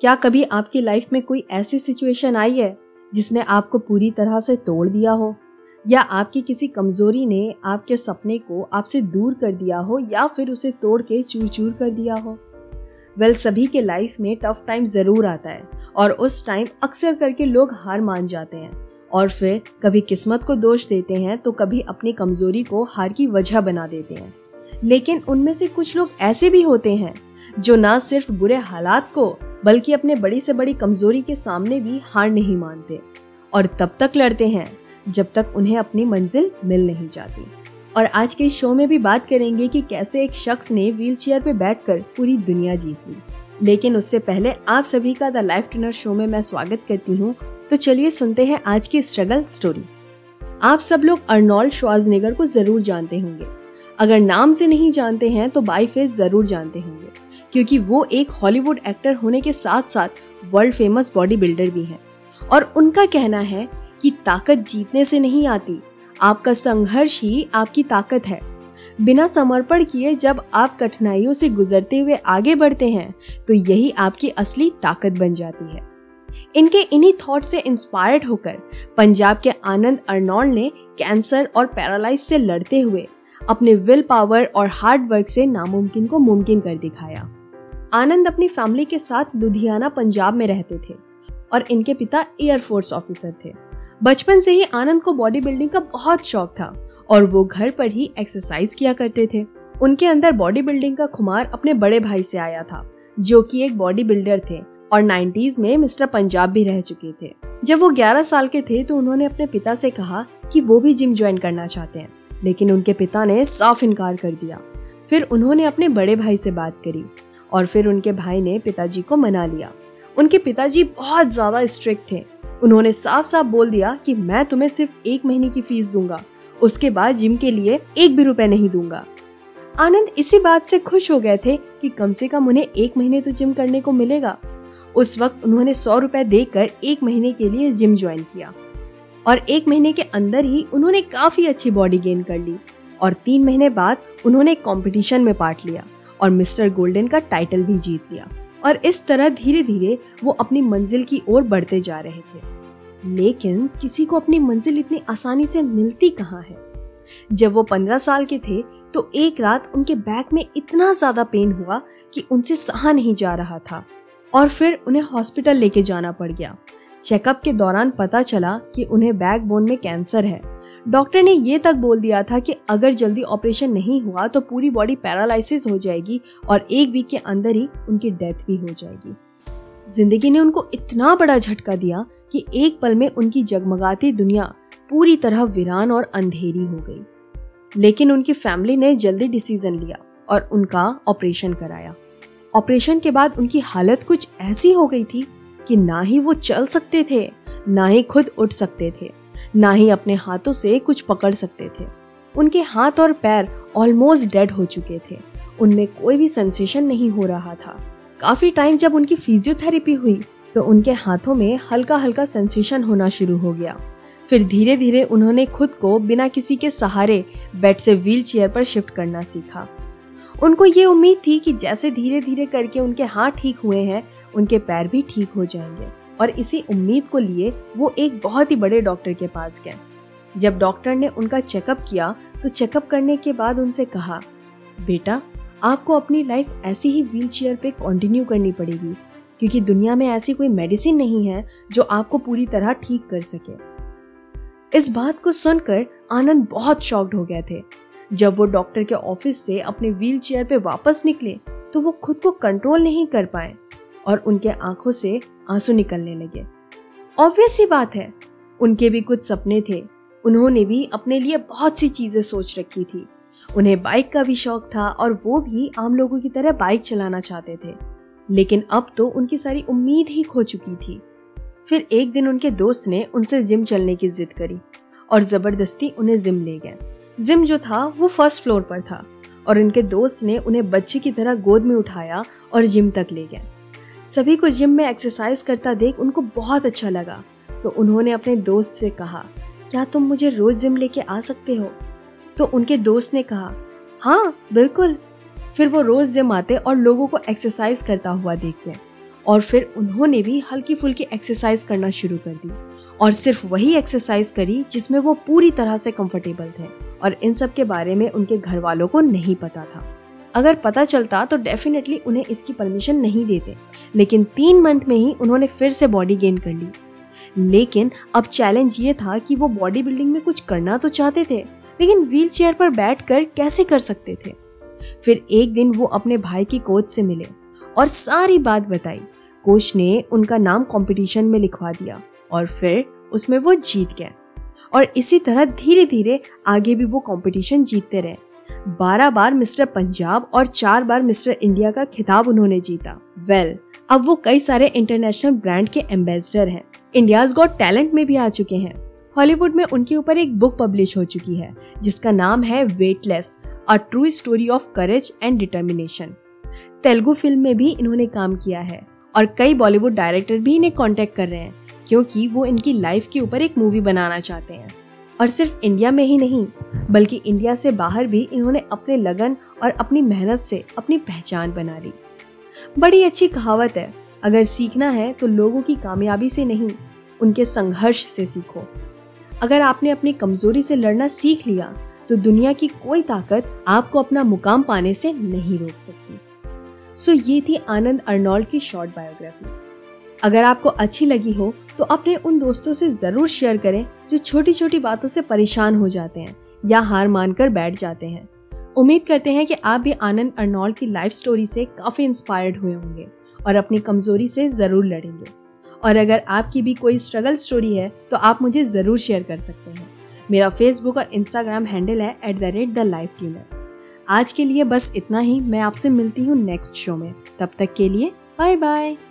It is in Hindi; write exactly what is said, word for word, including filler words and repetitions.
क्या कभी आपकी लाइफ में कोई ऐसी सिचुएशन आई है जिसने आपको पूरी तरह से तोड़ दिया हो, या आपकी किसी कमजोरी ने आपके सपने को आपसे दूर कर दिया हो, या फिर उसे तोड़ के चूर चूर कर दिया हो? वेल well, सभी के लाइफ में टफ टाइम जरूर आता है और उस टाइम अक्सर करके लोग हार मान जाते हैं और फिर कभी किस्मत को दोष देते हैं तो कभी अपनी कमजोरी को हार की वजह बना देते हैं। लेकिन उनमें से कुछ लोग ऐसे भी होते हैं जो ना सिर्फ बुरे हालात को बल्कि अपने बड़ी से बड़ी कमजोरी के सामने भी हार नहीं मानते और तब तक लड़ते हैं जब तक उन्हें अपनी मंजिल मिल नहीं जाती। और आज के शो में भी बात करेंगे कि कैसे एक शख्स ने व्हीलचेयर पे बैठकर पूरी दुनिया जीत ली। लेकिन उससे पहले आप सभी का द लाइफ टर्नर शो में मैं स्वागत करती हूँ। तो चलिए सुनते हैं आज की स्ट्रगल स्टोरी। आप सब लोग अर्नोल्ड श्वार्ज़नेगर को जरूर जानते होंगे। अगर नाम से नहीं जानते हैं तो बाय फेस जरूर जानते होंगे, क्योंकि वो एक हॉलीवुड एक्टर होने के साथ साथ वर्ल्ड फेमस बॉडी बिल्डर भी हैं। और उनका कहना है कि ताकत जीतने से नहीं आती, आपका संघर्ष ही आपकी ताकत है। बिना समर्पण किए जब आप कठिनाइयों से गुजरते हुए आगे बढ़ते हैं तो यही आपकी असली ताकत बन जाती है। इनके इन्हीं थॉट से इंस्पायर्ड होकर पंजाब के आनंद अर्नोल्ड ने कैंसर और पैरालाइज से लड़ते हुए अपने विल पावर और हार्ड वर्क से नामुमकिन को मुमकिन कर दिखाया। आनंद अपनी फैमिली के साथ लुधियाना पंजाब में रहते थे और इनके पिता एयरफोर्स ऑफिसर थे। बचपन से ही आनंद को बॉडी बिल्डिंग का बहुत शौक था और वो घर पर ही एक्सरसाइज किया करते थे। उनके अंदर बॉडी बिल्डिंग का खुमार अपने बड़े भाई से आया था जो कि एक बॉडी बिल्डर थे और नाइंटीज़ में मिस्टर पंजाब भी रह चुके थे। जब वो ग्यारह साल के थे तो उन्होंने अपने पिता से कहा कि वो भी जिम ज्वाइन करना चाहते हैं, लेकिन उनके पिता ने साफ इनकार कर दिया। फिर उन्होंने अपने बड़े भाई से बात करी और फिर उनके भाई ने पिताजी को मना लिया। उनके पिताजी बहुत ज्यादा स्ट्रिक्ट थे। उन्होंने साफ साफ बोल दिया कि मैं तुम्हें सिर्फ एक महीने की फीस दूंगा, उसके बाद जिम के लिए एक भी रुपए नहीं दूंगा। आनंद इसी बात से खुश हो गए थे कि कम से कम उन्हें एक महीने तो जिम करने को मिलेगा। उस वक्त उन्होंने सौ रुपए देकर एक महीने के लिए जिम ज्वाइन किया और एक महीने के अंदर ही उन्होंने काफी अच्छी बॉडी गेन कर ली और तीन महीने बाद उन्होंने कॉम्पिटिशन में पार्ट लिया और मिस्टर गोल्डन का टाइटल भी जीत लिया। और इस तरह धीरे धीरे वो अपनी मंजिल की ओर बढ़ते जा रहे थे। लेकिन किसी को अपनी मंजिल इतनी आसानी से मिलती कहाँ है। जब वो पंद्रह साल के थे तो एक रात उनके बैक में इतना ज्यादा पेन हुआ कि उनसे सहा नहीं जा रहा था और फिर उन्हें हॉस्पिटल लेके जाना पड़ गया। चेकअप के दौरान पता चला कि उन्हें बैक बोन में कैंसर है। डॉक्टर ने ये तक बोल दिया था कि अगर जल्दी ऑपरेशन नहीं हुआ तो पूरी बॉडी पैरालिसिस हो जाएगी और एक वीक के अंदर ही उनकी डेथ भी हो जाएगी। जिंदगी ने उनको इतना बड़ा झटका दिया कि एक पल में उनकी जगमगाती दुनिया पूरी तरह वीरान और अंधेरी हो गई। लेकिन उनकी फैमिली ने जल्दी डिसीजन लिया और उनका ऑपरेशन कराया। ऑपरेशन के बाद उनकी हालत कुछ ऐसी हो गई थी कि ना ही वो चल सकते थे, ना ही खुद उठ सकते थे, ना ही अपने हाथों से कुछ पकड़ सकते थे। उनके हाथ और पैर ऑलमोस्ट डेड हो चुके थे, उनमें कोई भी सेंसेशन नहीं हो रहा था। काफी टाइम जब उनकी फिजियोथेरेपी हुई तो उनके हाथों में हल्का हल्का सेंसेशन होना शुरू हो गया। फिर धीरे धीरे उन्होंने खुद को बिना किसी के सहारे बेड से व्हील चेयर पर शिफ्ट करना सीखा। उनको ये उम्मीद थी कि जैसे धीरे धीरे करके उनके हाथ ठीक हुए हैं उनके पैर भी ठीक हो जाएंगे और इसी उम्मीद को लिए वो एक बहुत ही बड़े डॉक्टर के पास गए। जब डॉक्टर ने उनका चेकअप किया तो चेकअप करने के बाद उनसे कहा, बेटा आपको अपनी लाइफ ऐसी ही व्हील चेयर पे कंटिन्यू करनी पड़ेगी, क्योंकि दुनिया में ऐसी कोई मेडिसिन नहीं है जो आपको पूरी तरह ठीक कर सके। इस बात को सुनकर आनंद बहुत शॉक्ड हो गए थे। जब वो डॉक्टर के ऑफिस से अपने व्हील चेयर पे वापस निकले तो वो खुद को कंट्रोल नहीं कर पाए और उनके आंखों से आंसू निकलने लगे। ऑब्वियस ही बात है, उनके भी कुछ सपने थे, उन्होंने भी अपने लिए बहुत सी चीजें सोच रखी थी। उन्हें बाइक का भी शौक था और वो भी आम लोगों की तरह बाइक चलाना चाहते थे, लेकिन अब तो उनकी सारी उम्मीद ही खो चुकी थी। फिर एक दिन उनके दोस्त ने उनसे जिम चलने की जिद करी और जबरदस्ती उन्हें जिम ले गए। जिम जो था वो फर्स्ट फ्लोर पर था और उनके दोस्त ने उन्हें बच्चे की तरह गोद में उठाया और जिम तक ले गए। सभी को जिम में एक्सरसाइज करता देख उनको बहुत अच्छा लगा, तो उन्होंने अपने दोस्त से कहा, क्या तुम मुझे रोज जिम लेके आ सकते हो? तो उनके दोस्त ने कहा, हाँ बिल्कुल। फिर वो रोज जिम आते और लोगों को एक्सरसाइज करता हुआ देखते और फिर उन्होंने भी हल्की फुल्की एक्सरसाइज करना शुरू कर दी और सिर्फ वही एक्सरसाइज करी जिसमें वो पूरी तरह से कंफर्टेबल थे। और इन सब के बारे में उनके घर वालों को नहीं पता था, अगर पता चलता तो डेफिनेटली उन्हें इसकी परमिशन नहीं देते। लेकिन तीन मंथ में ही उन्होंने फिर से बॉडी गेन कर ली। लेकिन अब चैलेंज ये था कि वो बॉडी बिल्डिंग में कुछ करना तो चाहते थे, लेकिन व्हीलचेयर पर बैठकर कैसे कर सकते थे। फिर एक दिन वो अपने भाई की कोच से मिले और सारी बात बताई। कोच ने उनका नाम कंपटीशन में लिखवा दिया और फिर उसमें वो जीत गए। और इसी तरह धीरे धीरे आगे भी वो कंपटीशन जीतते रहे। बारह बार मिस्टर पंजाब और चार बार मिस्टर इंडिया का खिताब उन्होंने जीता। वेल, अब वो कई सारे इंटरनेशनल ब्रांड के एम्बेसडर हैं। इंडियाज गॉट टैलेंट में भी आ चुके हैं। हॉलीवुड में उनके ऊपर एक बुक पब्लिश हो चुकी है जिसका नाम है weightless, a true story of courage and determination. Telugu film में भी इन्होंने काम किया है और कई बॉलीवुड डायरेक्टर भी इन्हें कॉन्टेक्ट कर रहे हैं क्योंकि वो इनकी लाइफ के ऊपर एक मूवी बनाना चाहते हैं। और सिर्फ इंडिया में ही नहीं बल्कि इंडिया से बाहर भी इन्होंने अपने लगन और अपनी मेहनत से अपनी पहचान बना ली। बड़ी अच्छी कहावत है, अगर सीखना है तो लोगों की कामयाबी से नहीं, उनके संघर्ष से सीखो। अगर आपने अपनी कमजोरी से लड़ना सीख लिया तो दुनिया की कोई ताकत आपको अपना मुकाम पाने से नहीं रोक सकती। सो ये थी आनंद अर्नोल्ड की शॉर्ट बायोग्राफी। अगर आपको अच्छी लगी हो तो अपने उन दोस्तों से ज़रूर शेयर करें जो छोटी छोटी बातों से परेशान हो जाते हैं या हार मानकर बैठ जाते हैं। उम्मीद करते हैं कि आप भी आनंद अर्नोल्ड की लाइफ स्टोरी से काफ़ी इंस्पायर्ड हुए होंगे और अपनी कमजोरी से ज़रूर लड़ेंगे। और अगर आपकी भी कोई स्ट्रगल स्टोरी है तो आप मुझे ज़रूर शेयर कर सकते हैं। मेरा फेसबुक और इंस्टाग्राम हैंडल है at the rate the life tuner. आज के लिए बस इतना ही। मैं आपसे मिलती हूँ नेक्स्ट शो में। तब तक के लिए बाय बाय।